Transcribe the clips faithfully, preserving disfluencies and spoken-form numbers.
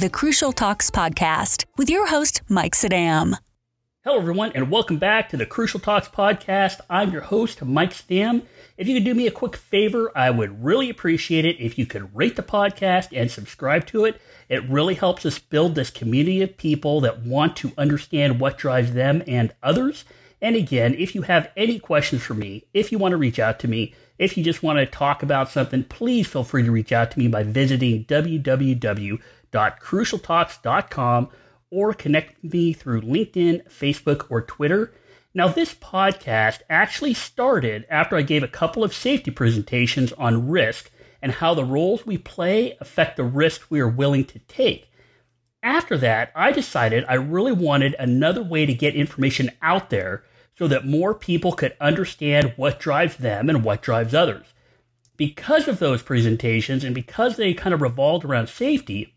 the Crucial Talks Podcast with your host, Mike Saddam. Hello, everyone, and welcome back to the Crucial Talks Podcast. I'm your host, Mike Saddam. If you could do me a quick favor, I would really appreciate it if you could rate the podcast and subscribe to it. It really helps us build this community of people that want to understand what drives them and others. And again, if you have any questions for me, if you want to reach out to me, if you just want to talk about something, please feel free to reach out to me by visiting w w w dot crucial talks dot com or connect with me through LinkedIn, Facebook, or Twitter. Now, this podcast actually started after I gave a couple of safety presentations on risk and how the roles we play affect the risks we are willing to take. After that, I decided I really wanted another way to get information out there so that more people could understand what drives them and what drives others. Because of those presentations and because they kind of revolved around safety,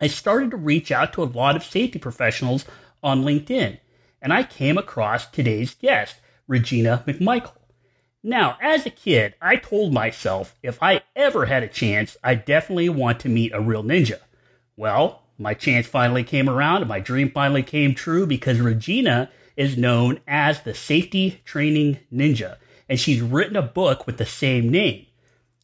I started to reach out to a lot of safety professionals on LinkedIn, and I came across today's guest, Regina McMichael. Now, as a kid, I told myself if I ever had a chance, I definitely want to meet a real ninja. Well, my chance finally came around, and my dream finally came true because Regina is known as the Safety Training Ninja, and she's written a book with the same name.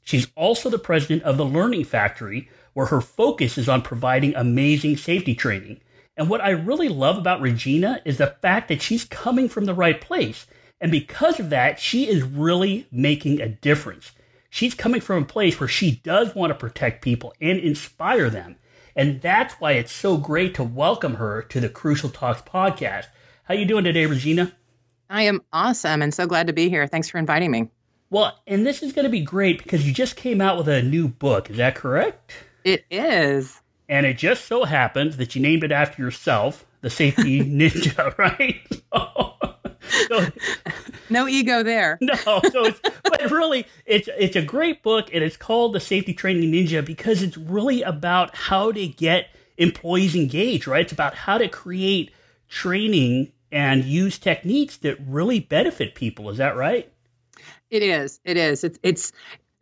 She's also the president of the Learning Factory, where her focus is on providing amazing safety training. And what I really love about Regina is the fact that she's coming from the right place. And because of that, she is really making a difference. She's coming from a place where she does want to protect people and inspire them. And that's why it's so great to welcome her to the Crucial Talks Podcast. How you doing today, Regina? I am awesome and so glad to be here. Thanks for inviting me. Well, and this is going to be great because you just came out with a new book. Is that correct? It is. And it just so happens that you named it after yourself, the Safety Ninja, right? So, no ego there. No. So it's, but really, it's it's a great book, and it's called The Safety Training Ninja because it's really about how to get employees engaged, right? It's about how to create training and use techniques that really benefit people. Is that right? It is. It is. It's it's.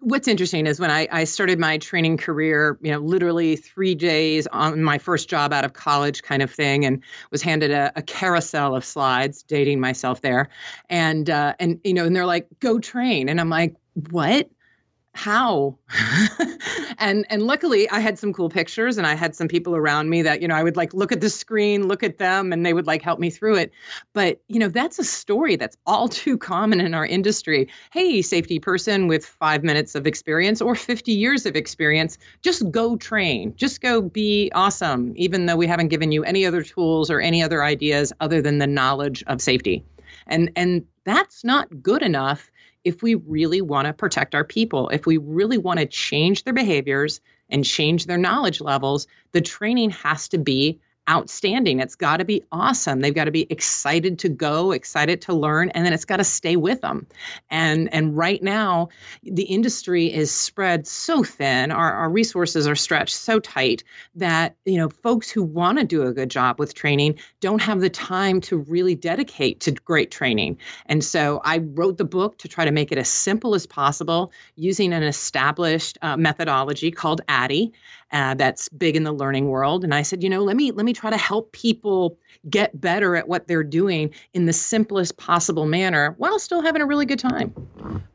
What's interesting is when I, I started my training career, you know, literally three days on my first job out of college kind of thing, and was handed a, a carousel of slides, dating myself there. And, uh, and you know, and they're like, go train. And I'm like, what? How? and and luckily I had some cool pictures and I had some people around me that, you know, I would like look at the screen, look at them, and they would like help me through it. But, you know, that's a story that's all too common in our industry. Hey, safety person with five minutes of experience or fifty years of experience, just go train, just go be awesome, even though we haven't given you any other tools or any other ideas other than the knowledge of safety. And and that's not good enough. If we really want to protect our people, if we really want to change their behaviors and change their knowledge levels, the training has to be outstanding. It's got to be awesome. They've got to be excited to go, excited to learn, and then it's got to stay with them. And and right now, the industry is spread so thin, our, our resources are stretched so tight that, you know, folks who want to do a good job with training don't have the time to really dedicate to great training. And so I wrote the book to try to make it as simple as possible using an established uh, methodology called ADDIE. Uh, that's big in the learning world. And I said, you know, let me let me try to help people get better at what they're doing in the simplest possible manner while still having a really good time.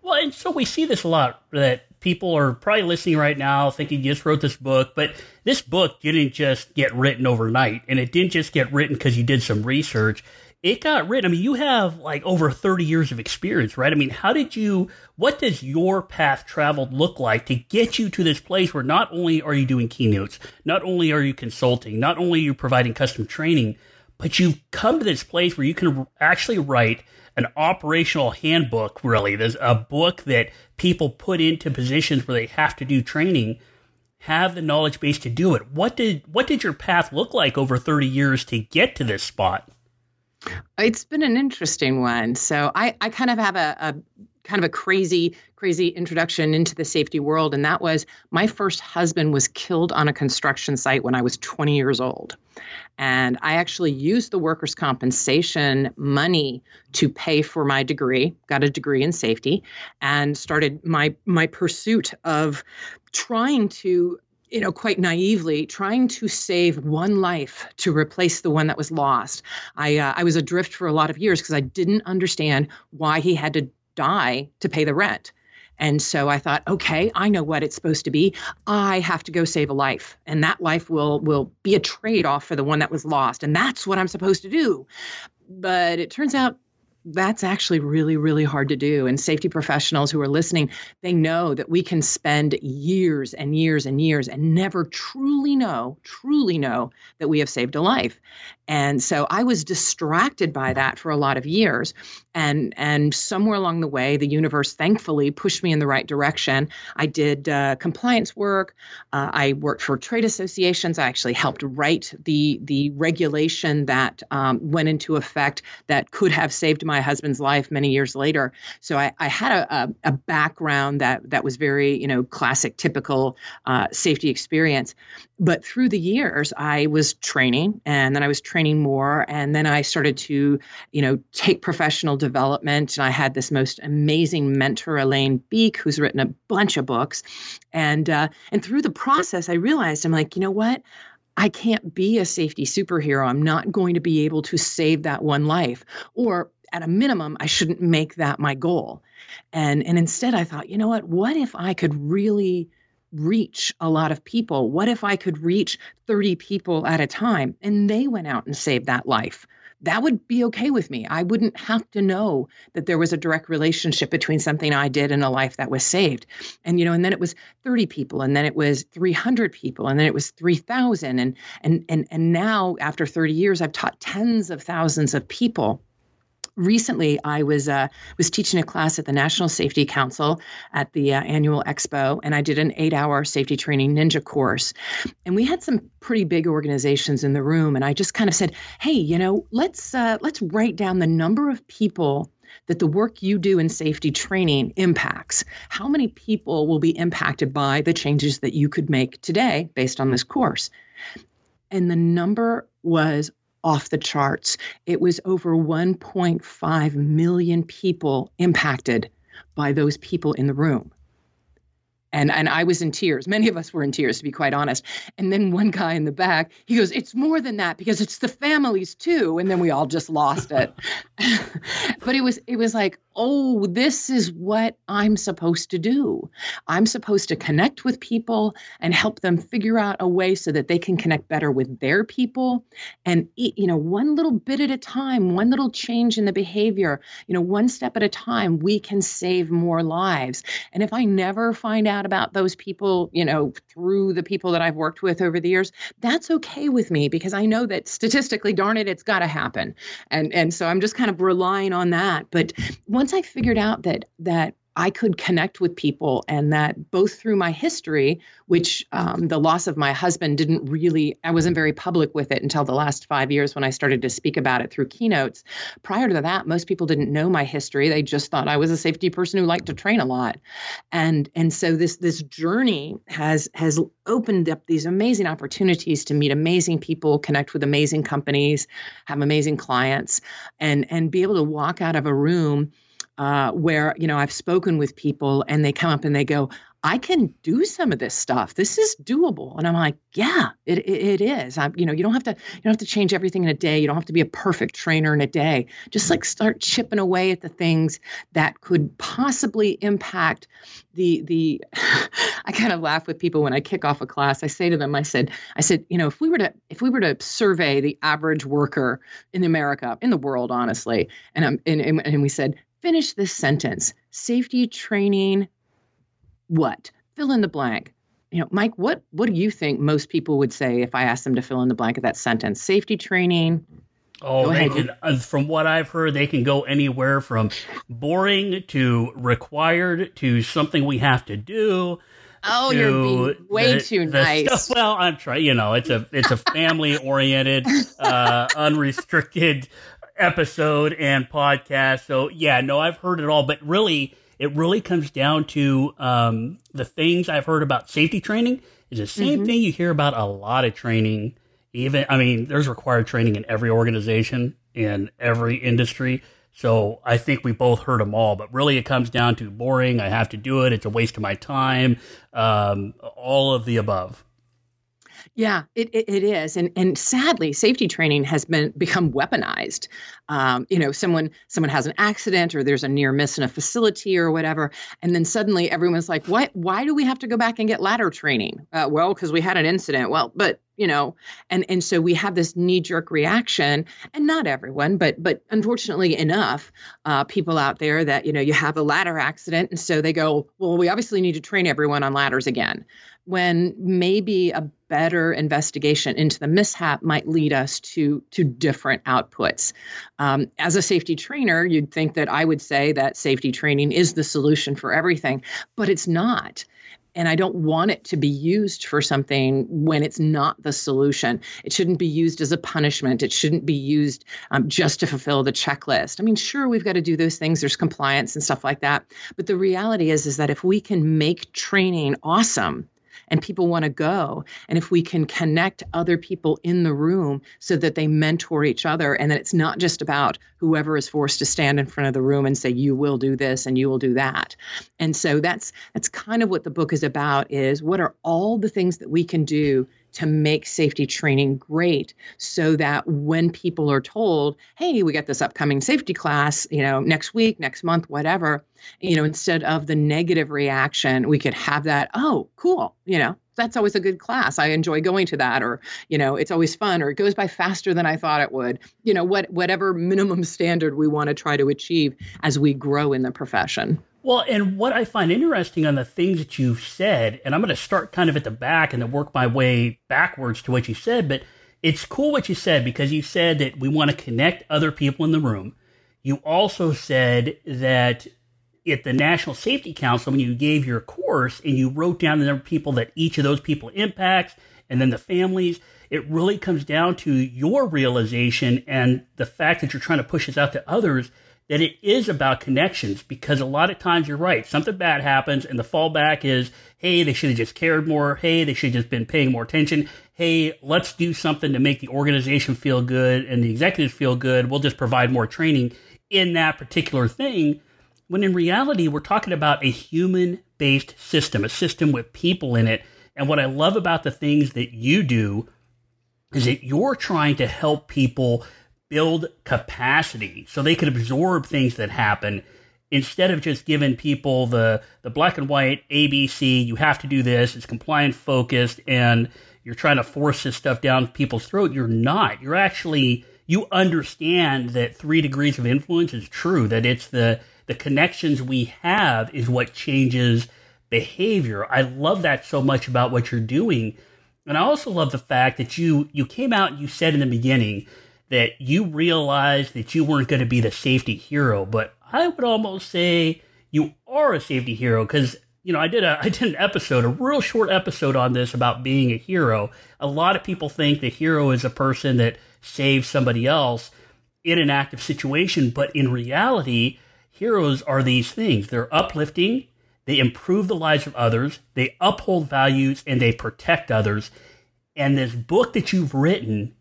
Well, and so we see this a lot, that people are probably listening right now thinking you just wrote this book, but this book didn't just get written overnight, and it didn't just get written because you did some research. It got written. I mean, you have like over thirty years of experience, right? I mean, how did you, what does your path traveled look like to get you to this place where not only are you doing keynotes, not only are you consulting, not only are you providing custom training, but you've come to this place where you can actually write an operational handbook, really. There's a book that people put into positions where they have to do training, have the knowledge base to do it. What did, what did your path look like over thirty years to get to this spot? It's been an interesting one. So I, I kind of have a, a kind of a crazy, crazy introduction into the safety world. And that was my first husband was killed on a construction site when I was twenty years old. And I actually used the workers' compensation money to pay for my degree, got a degree in safety, and started my my pursuit of trying to you know, quite naively trying to save one life to replace the one that was lost. I uh, I was adrift for a lot of years because I didn't understand why he had to die to pay the rent. And so I thought, okay, I know what it's supposed to be. I have to go save a life, and that life will will be a trade-off for the one that was lost. And that's what I'm supposed to do. But it turns out that's actually really, really hard to do. And safety professionals who are listening, they know that we can spend years and years and years and never truly know, truly know that we have saved a life. And so I was distracted by that for a lot of years. And and somewhere along the way, the universe thankfully pushed me in the right direction. I did uh, compliance work. Uh, I worked for trade associations. I actually helped write the the regulation that um, went into effect that could have saved my husband's life many years later. So I, I had a, a, a background that that was very, you know, classic, typical uh, safety experience. But through the years, I was training, and then I was training more, and then I started to, you know, take professional development. And I had this most amazing mentor, Elaine Beek, who's written a bunch of books. And uh, and through the process, I realized, I'm like, you know what? I can't be a safety superhero. I'm not going to be able to save that one life, or at a minimum, I shouldn't make that my goal. And and instead, I thought, you know what? What if I could really reach a lot of people? What if I could reach thirty people at a time and they went out and saved that life? That would be okay with me. I wouldn't have to know that there was a direct relationship between something I did and a life that was saved. And, you know, and then it was thirty people, and then it was three hundred people, and then it was three thousand. And, and, and, and now after thirty years, I've taught tens of thousands of people. Recently, I was uh, was teaching a class at the National Safety Council at the uh, annual expo, and I did an eight-hour Safety Training Ninja course. And we had some pretty big organizations in the room, and I just kind of said, hey, you know, let's uh, let's write down the number of people that the work you do in safety training impacts. How many people will be impacted by the changes that you could make today based on this course? And the number was off the charts. It was over one point five million people impacted by those people in the room. And and I was in tears. Many of us were in tears, to be quite honest. And then one guy in the back, he goes, it's more than that because it's the families too. And then we all just lost it. But it was, it was like, oh, this is what I'm supposed to do. I'm supposed to connect with people and help them figure out a way so that they can connect better with their people. And, you know, one little bit at a time, one little change in the behavior, you know, one step at a time, we can save more lives. And if I never find out about those people, you know, through the people that I've worked with over the years, that's okay with me because I know that statistically, darn it, it's got to happen. And and so I'm just kind of relying on that. But once I figured out that that I could connect with people and that both through my history, which um, the loss of my husband didn't really, I wasn't very public with it until the last five years when I started to speak about it through keynotes. Prior to that, most people didn't know my history. They just thought I was a safety person who liked to train a lot. And and so this this journey has has opened up these amazing opportunities to meet amazing people, connect with amazing companies, have amazing clients, and and be able to walk out of a room Uh, where, you know, I've spoken with people and they come up and they go, I can do some of this stuff. This is doable. And I'm like, yeah, it it, it is. I'm, you know, you don't have to, you don't have to change everything in a day. You don't have to be a perfect trainer in a day. Just like start chipping away at the things that could possibly impact the, the, I kind of laugh with people when I kick off a class. I say to them, I said, I said, you know, if we were to, if we were to survey the average worker in America, in the world, honestly, and I'm, and, and, and we said, finish this sentence, safety training, what? Fill in the blank. You know, Mike, what, what do you think most people would say if I asked them to fill in the blank of that sentence? Safety training. Oh, they can, uh, from what I've heard, they can go anywhere from boring to required to something we have to do. Oh, to you're being way the, too the nice. Stuff. Well, I'm trying, you know, it's a, it's a family oriented, uh, unrestricted episode and podcast. So yeah, no, I've heard it all, but really, it really comes down to um, the things I've heard about safety training is the same mm-hmm. thing you hear about a lot of training. Even, I mean, there's required training in every organization, in every industry. So I think we both heard them all, but really it comes down to boring. I have to do it. It's a waste of my time. Um, all of the above. Yeah, it, it, it is. And and sadly, safety training has been become weaponized. Um, you know, someone someone has an accident or there's a near miss in a facility or whatever. And then suddenly everyone's like, why, why do we have to go back and get ladder training? Uh, well, because we had an incident. Well, but, you know, and, and so we have this knee jerk reaction, and not everyone, but but unfortunately enough, uh, people out there that, you know, you have a ladder accident. And so they go, well, we obviously need to train everyone on ladders again, when maybe a better investigation into the mishap might lead us to to different outputs. Um, as a safety trainer, you'd think that I would say that safety training is the solution for everything, but it's not. And I don't want it to be used for something when it's not the solution. It shouldn't be used as a punishment. It shouldn't be used um, just to fulfill the checklist. I mean, sure, we've got to do those things. There's compliance and stuff like that. But the reality is, is that if we can make training awesome, and people want to go, and if we can connect other people in the room so that they mentor each other, and that it's not just about whoever is forced to stand in front of the room and say, you will do this and you will do that. And so that's that's kind of what the book is about, is what are all the things that we can do to make safety training great, so that when people are told, hey, we got this upcoming safety class, you know, next week, next month, whatever, you know, instead of the negative reaction, we could have that, oh, cool, you know, that's always a good class. I enjoy going to that, or, you know, it's always fun, or it goes by faster than I thought it would, you know, what whatever minimum standard we want to try to achieve as we grow in the profession. Well, and what I find interesting on the things that you've said, and I'm going to start kind of at the back and then work my way backwards to what you said, but it's cool what you said, because you said that we want to connect other people in the room. You also said that at the National Safety Council, when you gave your course and you wrote down the number of people that each of those people impacts, and then the families, it really comes down to your realization and the fact that you're trying to push this out to others, that it is about connections, because a lot of times you're right. Something bad happens and the fallback is, hey, they should have just cared more. Hey, they should have just been paying more attention. Hey, let's do something to make the organization feel good and the executives feel good. We'll just provide more training in that particular thing. When in reality, we're talking about a human-based system, a system with people in it. And what I love about the things that you do is that you're trying to help people build capacity so they can absorb things that happen, instead of just giving people the, the black and white A B C, you have to do this, it's compliant focused, and you're trying to force this stuff down people's throat. You're not. You're actually, you understand that three degrees of influence is true, that it's the, the connections we have is what changes behavior. I love that so much about what you're doing. And I also love the fact that you, you came out and you said in the beginning that you realized that you weren't going to be the safety hero, but I would almost say you are a safety hero, because, you know, I did a I did an episode, a real short episode on this about being a hero. A lot of people think the hero is a person that saves somebody else in an active situation, but in reality, heroes are these things. They're uplifting, they improve the lives of others, they uphold values, and they protect others. And this book that you've written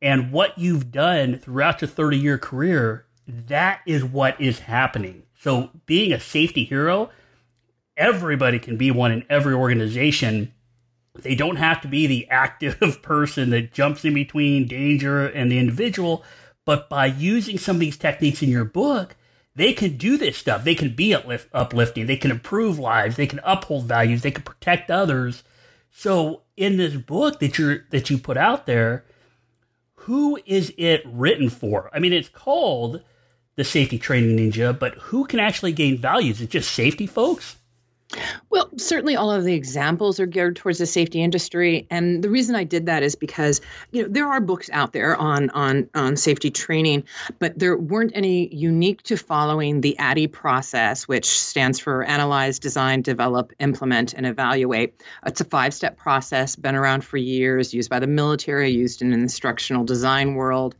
and what you've done throughout your thirty-year career, that is what is happening. So being a safety hero, everybody can be one in every organization. They don't have to be the active person that jumps in between danger and the individual. But by using some of these techniques in your book, they can do this stuff. They can be uplift, uplifting. They can improve lives. They can uphold values. They can protect others. So in this book that you're, that you put out there, who is it written for? I mean, it's called The Safety Training Ninja, but who can actually gain value? Is it just safety folks? Well, certainly all of the examples are geared towards the safety industry. And the reason I did that is because, you know, there are books out there on on, on safety training, but there weren't any unique to following the ADDIE process, which stands for Analyze, Design, Develop, Implement, and Evaluate. It's a five-step process, been around for years, used by the military, used in an instructional design world.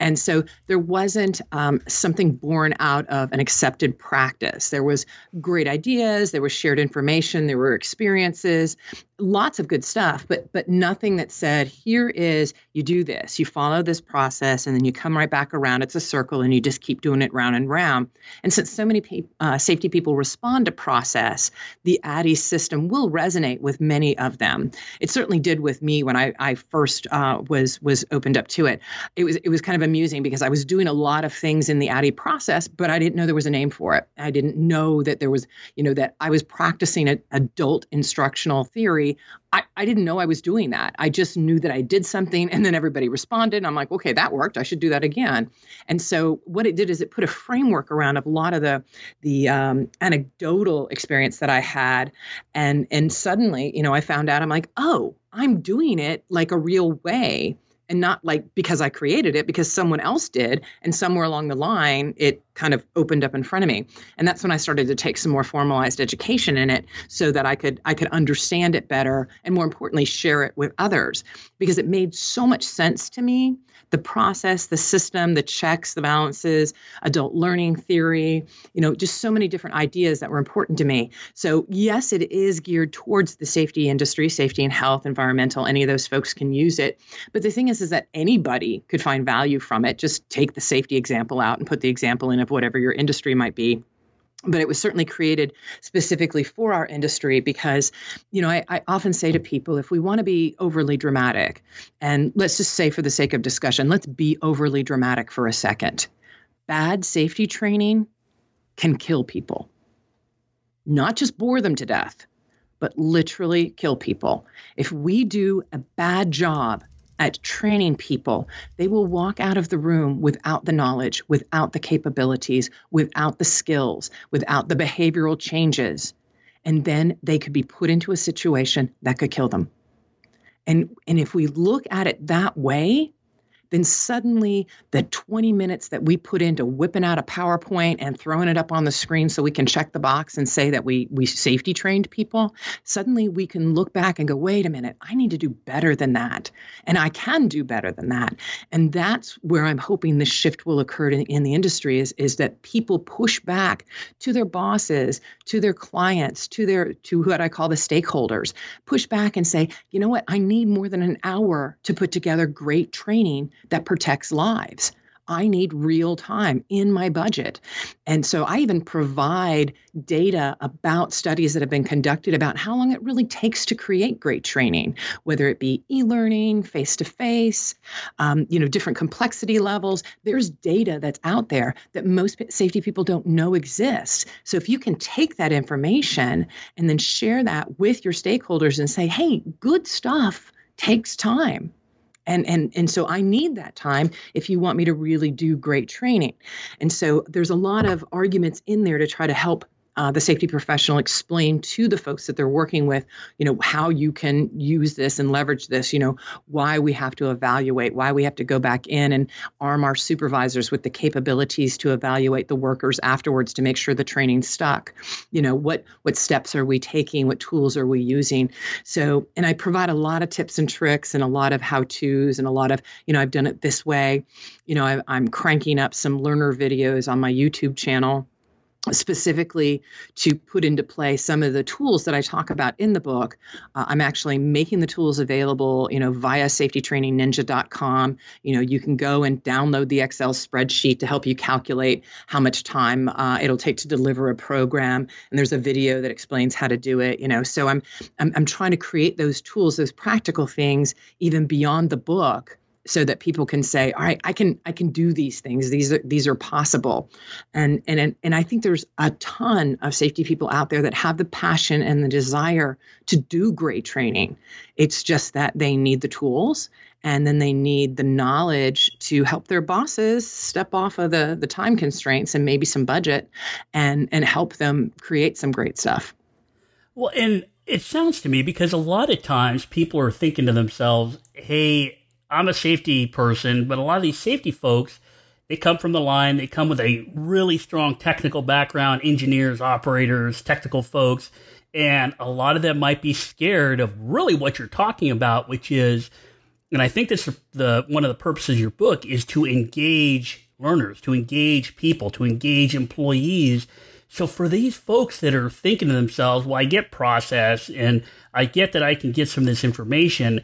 And so there wasn't um, something born out of an accepted practice. There was great ideas, there was shared information, there were experiences, lots of good stuff, but but nothing that said, here is, you do this, you follow this process, and then you come right back around. It's a circle, and you just keep doing it round and round. And since so many pe- uh, safety people respond to process, the ADDIE system will resonate with many of them. It certainly did with me when I, I first uh, was was opened up to it. It was, it was kind of amusing because I was doing a lot of things in the ADDIE process, but I didn't know there was a name for it. I didn't know that there was, you know, that I was practicing an adult instructional theory. I, I didn't know I was doing that. I just knew that I did something, and then everybody responded. And I'm like, okay, that worked. I should do that again. And so what it did is it put a framework around a lot of the the um, anecdotal experience that I had, and and suddenly, you know, I found out I'm like, oh, I'm doing it like a real way, and not like because I created it, because someone else did, and somewhere along the line it kind of opened up in front of me. And that's when I started to take some more formalized education in it so that I could I could understand it better, and more importantly, share it with others, because it made so much sense to me. The process, the system, the checks, the balances, adult learning theory, you know, just so many different ideas that were important to me. So yes, it is geared towards the safety industry, safety and health, environmental, any of those folks can use it. But the thing is, is that anybody could find value from it. Just take the safety example out and put the example in of whatever your industry might be. But it was certainly created specifically for our industry because, you know, I, I often say to people, if we want to be overly dramatic, and let's just say for the sake of discussion, let's be overly dramatic for a second. Bad safety training can kill people, not just bore them to death, but literally kill people. If we do a bad job at training people, they will walk out of the room without the knowledge, without the capabilities, without the skills, without the behavioral changes. And then they could be put into a situation that could kill them. And, and if we look at it that way, then suddenly the twenty minutes that we put into whipping out a PowerPoint and throwing it up on the screen so we can check the box and say that we we safety trained people, suddenly we can look back and go, wait a minute, I need to do better than that. And I can do better than that. And that's where I'm hoping this shift will occur in, in the industry is, is that people push back to their bosses, to their clients, to their to what I call the stakeholders, push back and say, you know what, I need more than an hour to put together great training that protects lives. I need real time in my budget. And so I even provide data about studies that have been conducted about how long it really takes to create great training, whether it be e-learning, face-to-face, um, you know, different complexity levels. There's data that's out there that most safety people don't know exists. So if you can take that information and then share that with your stakeholders and say, hey, good stuff takes time. And and and so I need that time if you want me to really do great training. And so there's a lot of arguments in there to try to help uh, the safety professional explain to the folks that they're working with, you know, how you can use this and leverage this, you know, why we have to evaluate, why we have to go back in and arm our supervisors with the capabilities to evaluate the workers afterwards to make sure the training stuck, you know, what, what steps are we taking? What tools are we using? So, and I provide a lot of tips and tricks and a lot of how to's and a lot of, you know, I've done it this way. You know, I, I'm cranking up some learner videos on my YouTube channel specifically to put into play some of the tools that I talk about in the book. Uh, I'm actually making the tools available, you know, via safety training ninja dot com. You know, you can go and download the Excel spreadsheet to help you calculate how much time uh, it'll take to deliver a program. And there's a video that explains how to do it, you know. So I'm, I'm, I'm trying to create those tools, those practical things, even beyond the book, so that people can say, all right, I can I can do these things. These are these are possible. And and and I think there's a ton of safety people out there that have the passion and the desire to do great training. It's just that they need the tools, and then they need the knowledge to help their bosses step off of the the time constraints and maybe some budget and and help them create some great stuff. Well, and it sounds to me, because a lot of times people are thinking to themselves, hey, I'm a safety person, but a lot of these safety folks, they come from the line. They come with a really strong technical background, engineers, operators, technical folks. And a lot of them might be scared of really what you're talking about, which is, and I think that's the one of the purposes of your book, is to engage learners, to engage people, to engage employees So for these folks that are thinking to themselves, well, I get process and I get that I can get some of this information,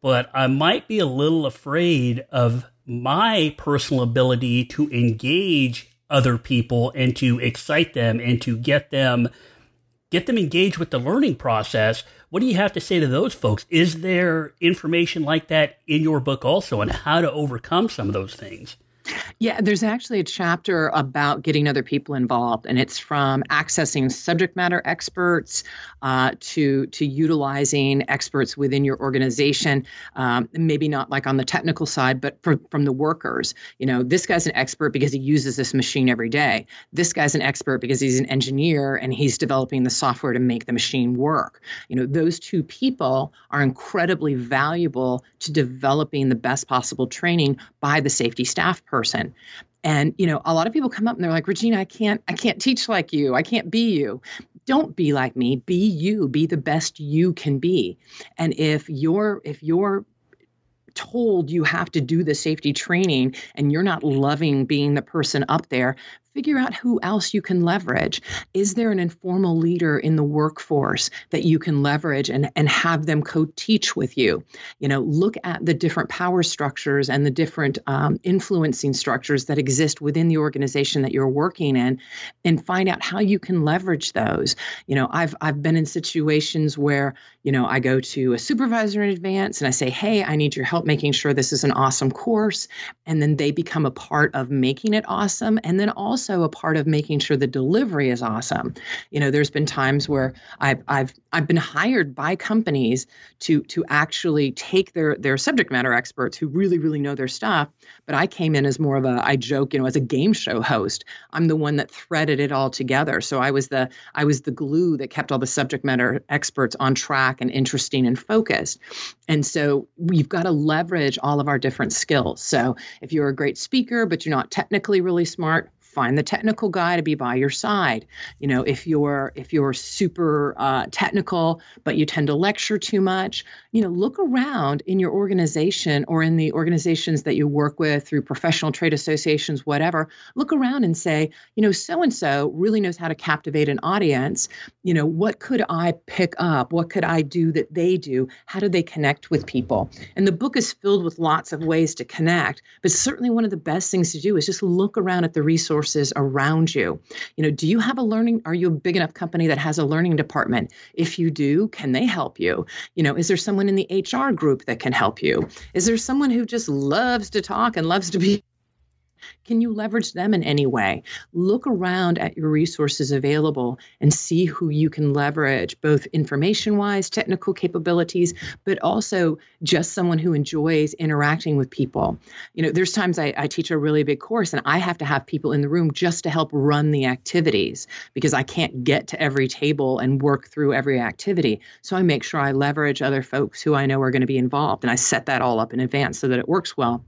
but I might be a little afraid of my personal ability to engage other people and to excite them and to get them get them engaged with the learning process. What do you have to say to those folks? Is there information like that in your book also on how to overcome some of those things? Yeah, there's actually a chapter about getting other people involved, and it's from accessing subject matter experts uh, to to utilizing experts within your organization, um, maybe not like on the technical side, but for, from the workers. You know, this guy's an expert because he uses this machine every day. This guy's an expert because he's an engineer and he's developing the software to make the machine work. You know, those two people are incredibly valuable to developing the best possible training by the safety staff person. Person. And, you know, a lot of people come up and they're like, Regina, I can't, I can't teach like you. I can't be you. Don't be like me. Be you. Be the best you can be. And if you're, if you're told you have to do the safety training and you're not loving being the person up there, figure out who else you can leverage. Is there an informal leader in the workforce that you can leverage and, and have them co-teach with you? You know, look at the different power structures and the different um, influencing structures that exist within the organization that you're working in and find out how you can leverage those. You know, I've I've been in situations where, you know, I go to a supervisor in advance and I say, hey, I need your help making sure this is an awesome course. And then they become a part of making it awesome. And then also also a part of making sure the delivery is awesome. You know, there's been times where I've I've I've been hired by companies to to actually take their their subject matter experts who really, really know their stuff. But I came in as more of a, I joke, you know, as a game show host. I'm the one that threaded it all together. So I was the I was the glue that kept all the subject matter experts on track and interesting and focused. And so we've got to leverage all of our different skills. So if you're a great speaker, but you're not technically really smart, find the technical guy to be by your side. You know, if you're if you're super uh, technical, but you tend to lecture too much, you know, look around in your organization or in the organizations that you work with through professional trade associations, whatever. Look around and say, you know, so-and-so really knows how to captivate an audience. You know, what could I pick up? What could I do that they do? How do they connect with people? And the book is filled with lots of ways to connect, but certainly one of the best things to do is just look around at the resources around you. You know, do you have a learning? Are you a big enough company that has a learning department? If you do, can they help you? You know, is there someone in the H R group that can help you? Is there someone who just loves to talk and loves to be? Can you leverage them in any way? Look around at your resources available and see who you can leverage, both information-wise, technical capabilities, but also just someone who enjoys interacting with people. You know, there's times I, I teach a really big course and I have to have people in the room just to help run the activities because I can't get to every table and work through every activity. So I make sure I leverage other folks who I know are going to be involved, and I set that all up in advance so that it works well.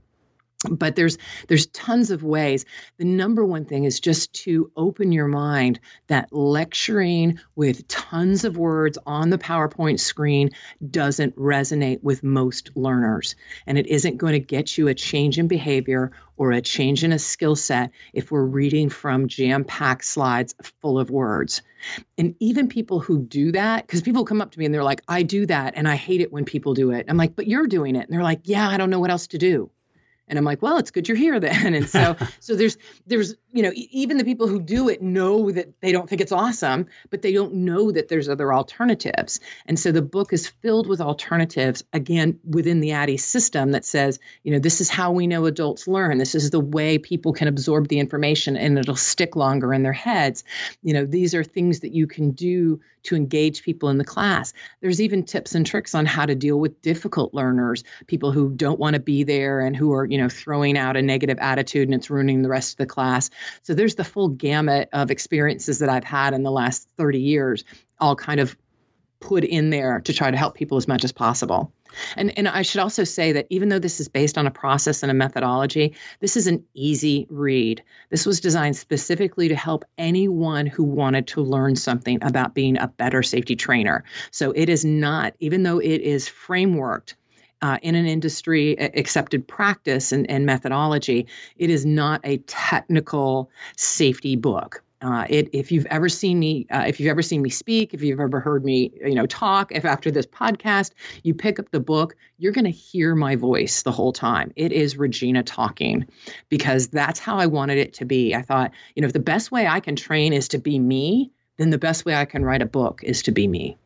But there's there's tons of ways. The number one thing is just to open your mind that lecturing with tons of words on the PowerPoint screen doesn't resonate with most learners. And it isn't going to get you a change in behavior or a change in a skill set if we're reading from jam-packed slides full of words. And even people who do that, because people come up to me and they're like, I do that and I hate it when people do it. I'm like, but you're doing it. And they're like, yeah, I don't know what else to do. And I'm like, well, it's good you're here then. And so, so there's, there's, you know, even the people who do it know that they don't think it's awesome, but they don't know that there's other alternatives. And so the book is filled with alternatives, again, within the ADDIE system that says, you know, this is how we know adults learn. This is the way people can absorb the information and it'll stick longer in their heads. You know, these are things that you can do to engage people in the class. There's even tips and tricks on how to deal with difficult learners, people who don't want to be there and who are, you know, throwing out a negative attitude and it's ruining the rest of the class. So there's the full gamut of experiences that I've had in the last thirty years, all kind of put in there to try to help people as much as possible. And and I should also say that even though this is based on a process and a methodology, this is an easy read. This was designed specifically to help anyone who wanted to learn something about being a better safety trainer. So it is not, even though it is frameworked, Uh, in an industry accepted practice and, and methodology, it is not a technical safety book. Uh, it, if you've ever seen me, uh, if you've ever seen me speak, if you've ever heard me, you know, talk, if after this podcast, you pick up the book, you're going to hear my voice the whole time. It is Regina talking, because that's how I wanted it to be. I thought, you know, if the best way I can train is to be me, then the best way I can write a book is to be me.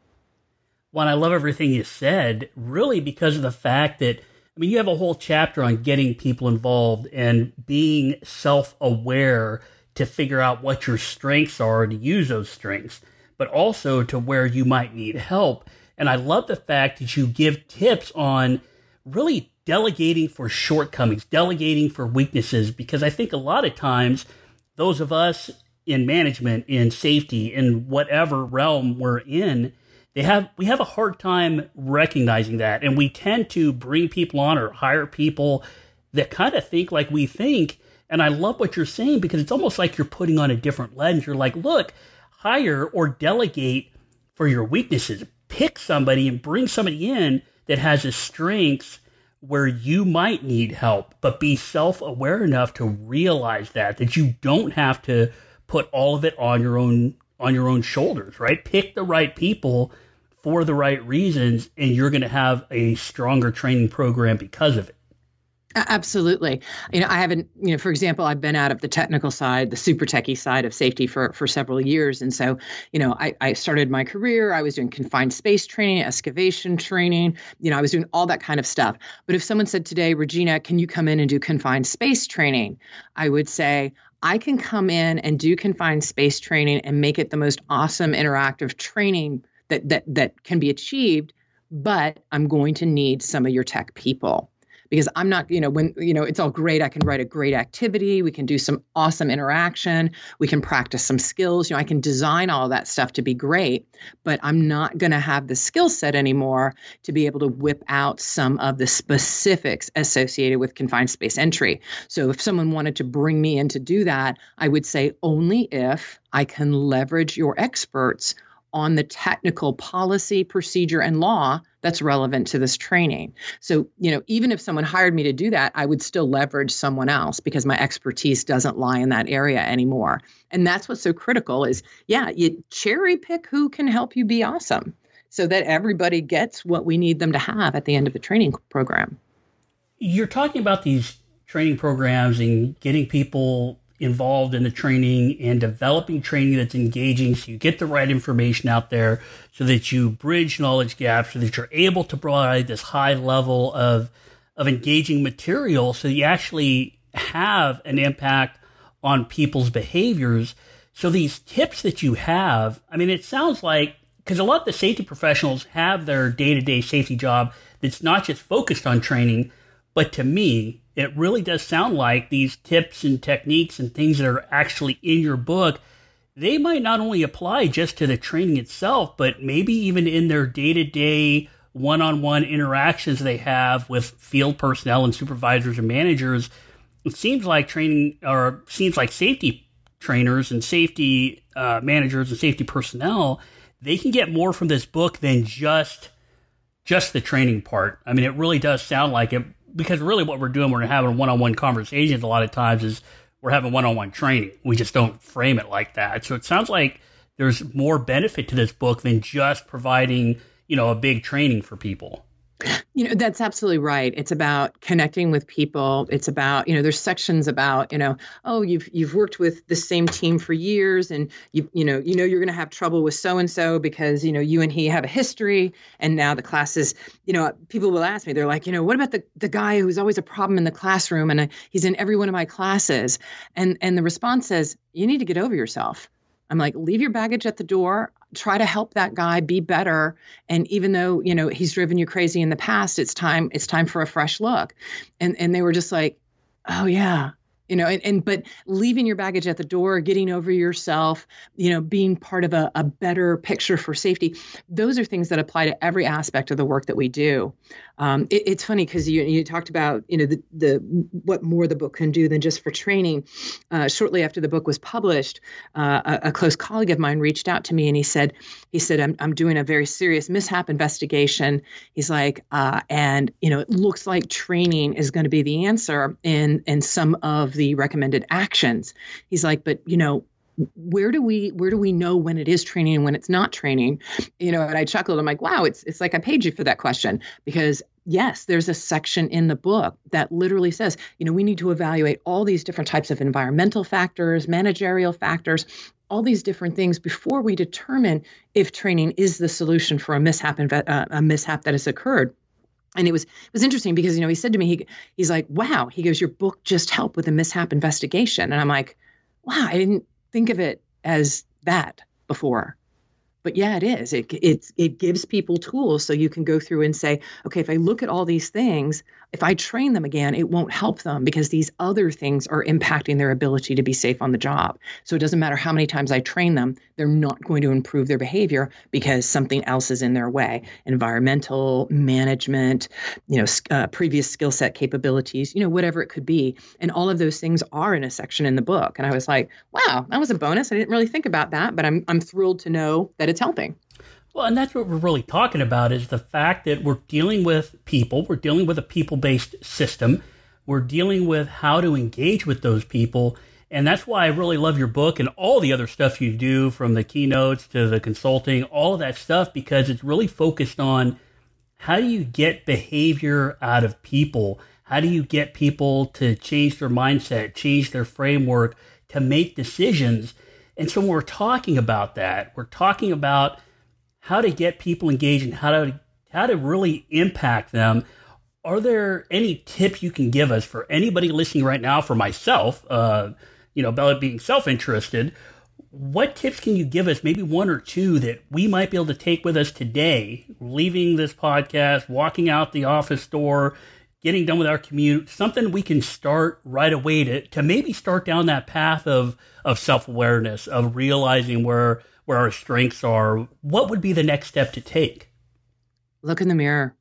Well, I love everything you said, really, because of the fact that, I mean, you have a whole chapter on getting people involved and being self-aware to figure out what your strengths are, to use those strengths, but also to where you might need help. And I love the fact that you give tips on really delegating for shortcomings, delegating for weaknesses, because I think a lot of times those of us in management, in safety, in whatever realm we're in, They have we have a hard time recognizing that, and we tend to bring people on or hire people that kind of think like we think. And I love what you're saying, because it's almost like you're putting on a different lens. You're like, look, hire or delegate for your weaknesses. Pick somebody and bring somebody in that has the strengths where you might need help, but be self-aware enough to realize that, that you don't have to put all of it on your own on your own shoulders, right? Pick the right people for the right reasons, and you're going to have a stronger training program because of it. Absolutely. You know, I haven't, you know, for example, I've been out of the technical side, the super techie side of safety for, for several years. And so, you know, I, I started my career, I was doing confined space training, excavation training, you know, I was doing all that kind of stuff. But if someone said today, Regina, can you come in and do confined space training? I would say, I can come in and do confined space training and make it the most awesome interactive training that that that can be achieved, but I'm going to need some of your tech people. Because I'm not, you know, when, you know, it's all great. I can write a great activity. We can do some awesome interaction. We can practice some skills. You know, I can design all that stuff to be great, but I'm not going to have the skill set anymore to be able to whip out some of the specifics associated with confined space entry. So if someone wanted to bring me in to do that, I would say only if I can leverage your experts on the technical policy, procedure, and law that's relevant to this training. So, you know, even if someone hired me to do that, I would still leverage someone else, because my expertise doesn't lie in that area anymore. And that's what's so critical is, yeah, you cherry pick who can help you be awesome so that everybody gets what we need them to have at the end of the training program. You're talking about these training programs and getting people involved in the training and developing training that's engaging, so you get the right information out there, so that you bridge knowledge gaps, so that you're able to provide this high level of of engaging material, so you actually have an impact on people's behaviors. So these tips that you have, I mean, it sounds like, because a lot of the safety professionals have their day-to-day safety job that's not just focused on training, but to me, it really does sound like these tips and techniques and things that are actually in your book, they might not only apply just to the training itself, but maybe even in their day-to-day one-on-one interactions they have with field personnel and supervisors and managers. It seems like training, or seems like safety trainers and safety uh, managers and safety personnel, they can get more from this book than just just the training part. I mean, it really does sound like it. Because really what we're doing, we're having one-on-one conversations a lot of times, is we're having one-on-one training. We just don't frame it like that. So it sounds like there's more benefit to this book than just providing, you know, a big training for people. You know, that's absolutely right. It's about connecting with people. It's about, you know, there's sections about, you know, oh, you've you've worked with the same team for years, and you you know, you know you're going to have trouble with so and so because, you know, you and he have a history, and now the class is, you know, people will ask me, they're like, you know, what about the the guy who's always a problem in the classroom, and I, he's in every one of my classes, and and the response is, you need to get over yourself. I'm like, leave your baggage at the door, try to help that guy be better. And even though, you know, he's driven you crazy in the past, it's time, it's time for a fresh look. And and they were just like, oh yeah, you know, and, and, but leaving your baggage at the door, getting over yourself, you know, being part of a, a better picture for safety. Those are things that apply to every aspect of the work that we do. Um, it, it's funny because you, you talked about, you know, the, the, what more the book can do than just for training. Uh, shortly after the book was published, uh, a, a close colleague of mine reached out to me and he said, he said, I'm, I'm doing a very serious mishap investigation. He's like, uh, and, you know, it looks like training is going to be the answer in, in some of the recommended actions. He's like, but, you know, where do we where do we know when it is training and when it's not training? You know, and I chuckled. I'm like, wow, it's it's like I paid you for that question, because yes, there's a section in the book that literally says, you know, we need to evaluate all these different types of environmental factors, managerial factors, all these different things before we determine if training is the solution for a mishap uh, a mishap that has occurred. And it was it was interesting because, you know, he said to me, he he's like, wow, he goes, your book just helped with a mishap investigation. And I'm like, wow, I didn't think of it as that before. But yeah, it is. It, it, it gives people tools so you can go through and say, okay, if I look at all these things, if I train them again, it won't help them because these other things are impacting their ability to be safe on the job. So it doesn't matter how many times I train them, they're not going to improve their behavior because something else is in their way. Environmental, management, you know, uh, previous skill set capabilities, you know, whatever it could be. And all of those things are in a section in the book. And I was like, wow, that was a bonus. I didn't really think about that, but I'm I'm thrilled to know that it's helping. Well, and that's what we're really talking about, is the fact that we're dealing with people, we're dealing with a people-based system, we're dealing with how to engage with those people. And that's why I really love your book and all the other stuff you do, from the keynotes to the consulting, all of that stuff, because it's really focused on how do you get behavior out of people? How do you get people to change their mindset, change their framework, to make decisions? And so when we're talking about that, we're talking about how to get people engaged and how to how to really impact them. Are there any tips you can give us for anybody listening right now, for myself, uh, you know, about being self-interested? What tips can you give us, maybe one or two, that we might be able to take with us today, leaving this podcast, walking out the office door, getting done with our commute, something we can start right away to, to maybe start down that path of, of self-awareness, of realizing where, where our strengths are? What would be the next step to take? Look in the mirror.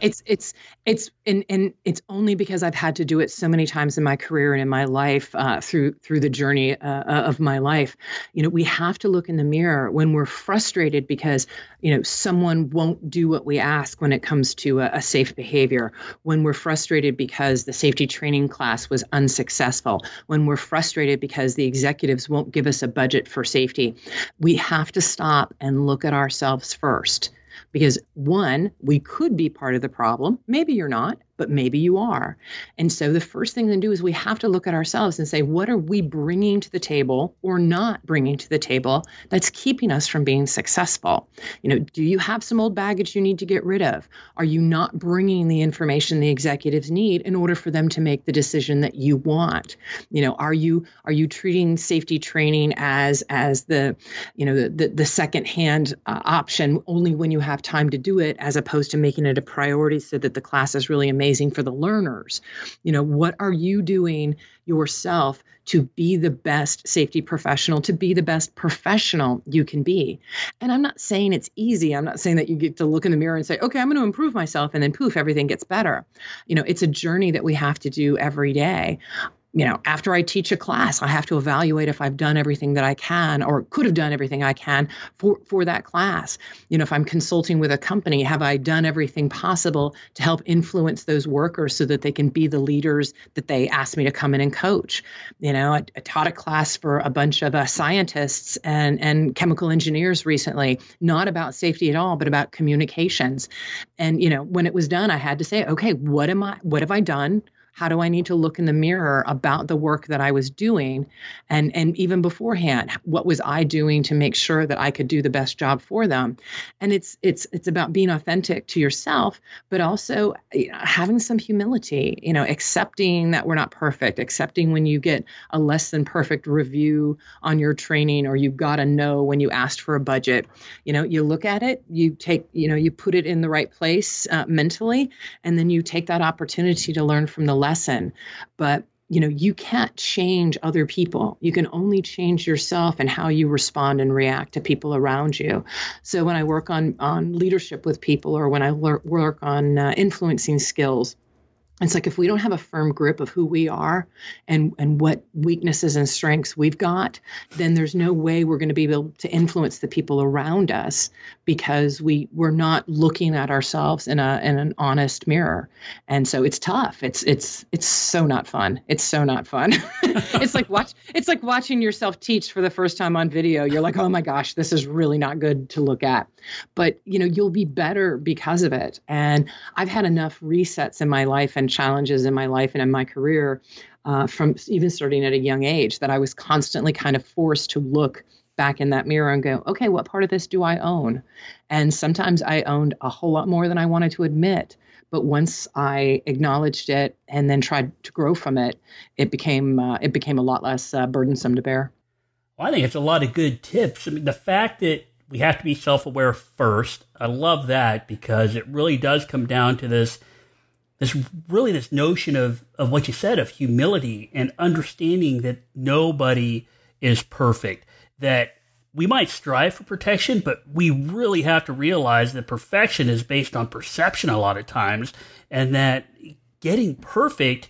It's, it's, it's, and, and it's only because I've had to do it so many times in my career and in my life, uh, through, through the journey uh, of my life. You know, we have to look in the mirror when we're frustrated because, you know, someone won't do what we ask when it comes to a, a safe behavior, when we're frustrated because the safety training class was unsuccessful, when we're frustrated because the executives won't give us a budget for safety. We have to stop and look at ourselves first. Because one, we could be part of the problem. Maybe you're not, but maybe you are. And so the first thing to do is we have to look at ourselves and say, what are we bringing to the table or not bringing to the table that's keeping us from being successful? You know, do you have some old baggage you need to get rid of? Are you not bringing the information the executives need in order for them to make the decision that you want? You know, are you are you treating safety training as as the, you know, the the, the secondhand uh, option only when you have time to do it, as opposed to making it a priority so that the class is really amazing? Amazing for the learners. You know, what are you doing yourself to be the best safety professional, to be the best professional you can be? And I'm not saying it's easy. I'm not saying that you get to look in the mirror and say, okay, I'm going to improve myself, and then poof, everything gets better. You know, it's a journey that we have to do every day. You know, after I teach a class, I have to evaluate if I've done everything that I can or could have done everything I can for, for that class. You know, if I'm consulting with a company, have I done everything possible to help influence those workers so that they can be the leaders that they asked me to come in and coach? You know, I, I taught a class for a bunch of uh, scientists and, and chemical engineers recently, not about safety at all, but about communications. And, you know, when it was done, I had to say, okay, what am I, what have I done? How do I need to look in the mirror about the work that I was doing? And, and even beforehand, what was I doing to make sure that I could do the best job for them? And it's it's it's about being authentic to yourself, but also, you know, having some humility, you know, accepting that we're not perfect, accepting when you get a less than perfect review on your training, or you got a no when you asked for a budget. You know, you look at it, you take, you know, you put it in the right place uh, mentally, and then you take that opportunity to learn from the lesson. But, you know, you can't change other people. You can only change yourself and how you respond and react to people around you. So when I work on, on leadership with people, or when I work on uh, influencing skills, It's like if we don't have a firm grip of who we are and, and what weaknesses and strengths we've got, then there's no way we're going to be able to influence the people around us because we, we're not looking at ourselves in a in an honest mirror. And so it's tough. It's it's it's so not fun. It's so not fun. It's like watch it's like watching yourself teach for the first time on video. You're like, oh my gosh, this is really not good to look at. But you know, you'll be better because of it. And I've had enough resets in my life and challenges in my life and in my career uh, from even starting at a young age that I was constantly kind of forced to look back in that mirror and go, okay, what part of this do I own? And sometimes I owned a whole lot more than I wanted to admit. But once I acknowledged it and then tried to grow from it, it became uh, it became a lot less uh, burdensome to bear. Well, I think it's a lot of good tips. I mean, the fact that we have to be self-aware first, I love that because it really does come down to this This really this notion of, of what you said, of humility and understanding that nobody is perfect, that we might strive for protection, but we really have to realize that perfection is based on perception a lot of times, and that getting perfect,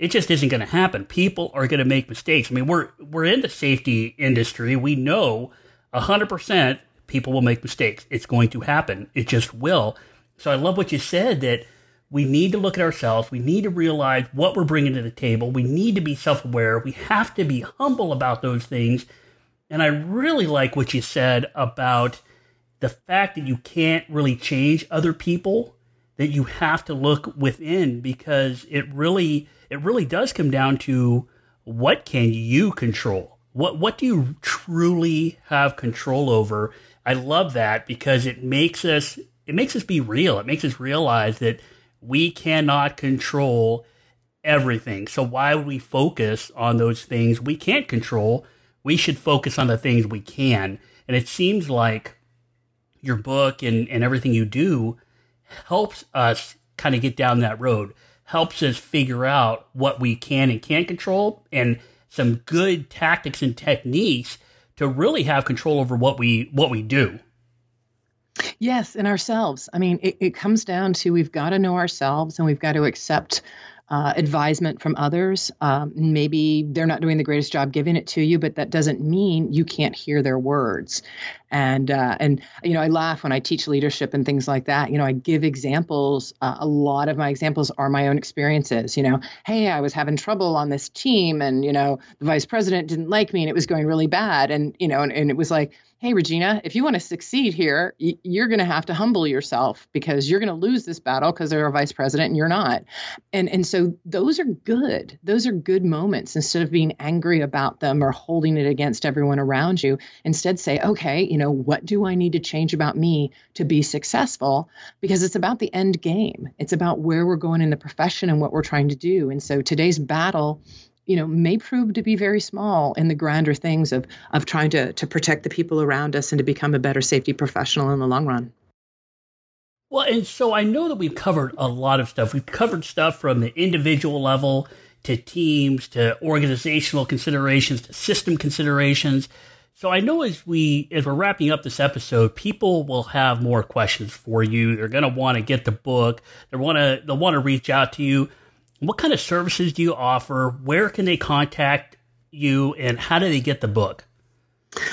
it just isn't going to happen. People are going to make mistakes. I mean, we're we're in the safety industry. We know one hundred percent people will make mistakes. It's going to happen. It just will. So I love what you said, that we need to look at ourselves. We need to realize what we're bringing to the table. We need to be self-aware. We have to be humble about those things. And I really like what you said about the fact that you can't really change other people, that you have to look within, because it really it really does come down to what can you control? What what do you truly have control over? I love that because it makes us it makes us be real. It makes us realize that we cannot control everything. So why would we focus on those things we can't control? We should focus on the things we can. And it seems like your book and, and everything you do helps us kind of get down that road, helps us figure out what we can and can't control, and some good tactics and techniques to really have control over what we what we do. Yes, in ourselves. I mean, it, it comes down to we've got to know ourselves and we've got to accept uh, advisement from others. Um, maybe they're not doing the greatest job giving it to you, but that doesn't mean you can't hear their words. And, uh, and you know, I laugh when I teach leadership and things like that. You know, I give examples. Uh, a lot of my examples are my own experiences. You know, hey, I was having trouble on this team and, you know, the vice president didn't like me and it was going really bad. And, you know, and, and it was like, hey, Regina, if you want to succeed here, you're going to have to humble yourself because you're going to lose this battle because they're a vice president and you're not. And and so those are good. Those are good moments. Instead of being angry about them or holding it against everyone around you, instead say, okay, you know, what do I need to change about me to be successful? Because it's about the end game. It's about where we're going in the profession and what we're trying to do. And so today's battle, you know, may prove to be very small in the grander things of of trying to to protect the people around us and to become a better safety professional in the long run. Well, and so I know that we've covered a lot of stuff. We've covered stuff from the individual level to teams, to organizational considerations, to system considerations. So I know as we as we're wrapping up this episode, people will have more questions for you. They're going to want to get the book. They want to they'll want to reach out to you. What kind of services do you offer? Where can they contact you? And how do they get the book?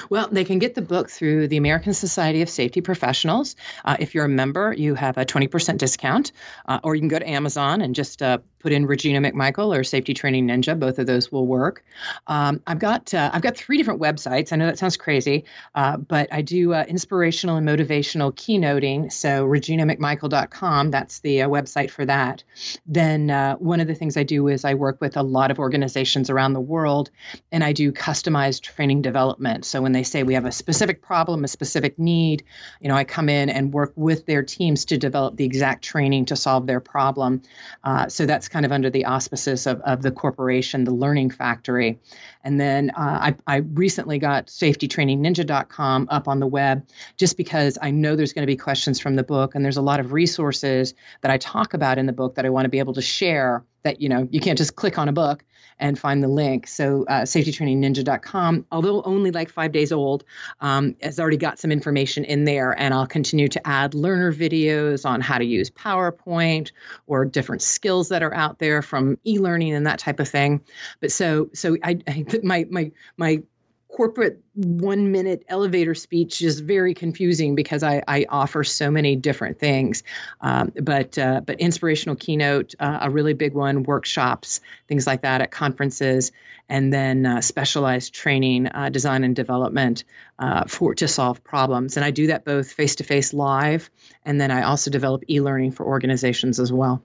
Well, they can get the book through the American Society of Safety Professionals. Uh, if you're a member, you have a twenty percent discount, uh, or you can go to Amazon and just uh, put in Regina McMichael or Safety Training Ninja. Both of those will work. Um, I've got uh, I've got three different websites. I know that sounds crazy, uh, but I do uh, inspirational and motivational keynoting. So Regina McMichael dot com, that's the uh, website for that. Then uh, one of the things I do is I work with a lot of organizations around the world, and I do customized training development. So when they say we have a specific problem, a specific need, you know, I come in and work with their teams to develop the exact training to solve their problem. Uh, so that's kind of under the auspices of, of the corporation, the Learning Factory. And then uh, I, I recently got safety training ninja dot com up on the web just because I know there's going to be questions from the book. And there's a lot of resources that I talk about in the book that I want to be able to share that, you know, you can't just click on a book and find the link. So uh, safety training ninja dot com, although only like five days old, um, has already got some information in there. And I'll continue to add learner videos on how to use PowerPoint or different skills that are out there from e-learning and that type of thing. But so so I, I my my my corporate one minute elevator speech is very confusing because I, I offer so many different things. Um, but uh, but inspirational keynote, uh, a really big one, workshops, things like that at conferences, and then uh, specialized training, uh, design and development uh, for to solve problems. And I do that both face-to-face live, and then I also develop e-learning for organizations as well.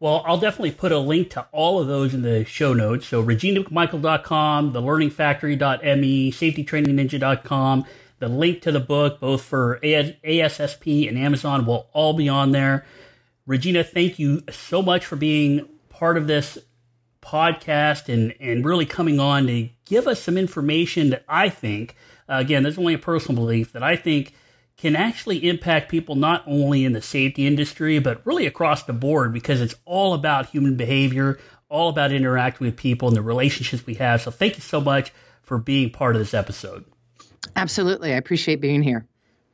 Well, I'll definitely put a link to all of those in the show notes. So Regina McMichael dot com, the learning factory dot m e, safety training ninja dot com, the link to the book, both for A S S P and Amazon, will all be on there. Regina, thank you so much for being part of this podcast and, and really coming on to give us some information that I think, uh, again, this is only a personal belief, that I think can actually impact people not only in the safety industry, but really across the board, because it's all about human behavior, all about interacting with people and the relationships we have. So thank you so much for being part of this episode. Absolutely. I appreciate being here.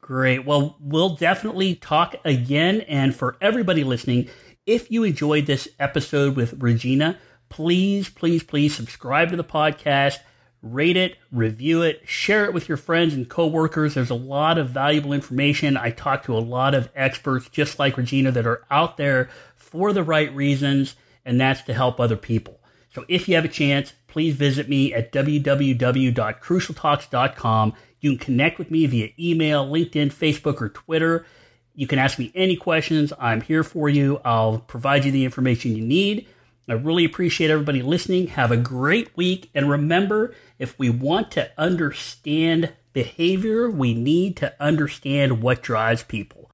Great. Well, we'll definitely talk again. And for everybody listening, if you enjoyed this episode with Regina, please, please, please subscribe to the podcast. Rate it, review it, share it with your friends and coworkers. There's a lot of valuable information. I talk to a lot of experts just like Regina that are out there for the right reasons, and that's to help other people. So if you have a chance, please visit me at w w w dot crucial talks dot com. You can connect with me via email, LinkedIn, Facebook, or Twitter. You can ask me any questions. I'm here for you. I'll provide you the information you need. I really appreciate everybody listening. Have a great week. And remember, if we want to understand behavior, we need to understand what drives people.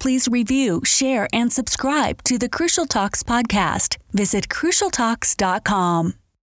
Please review, share, and subscribe to the Crucial Talks podcast. Visit crucial talks dot com.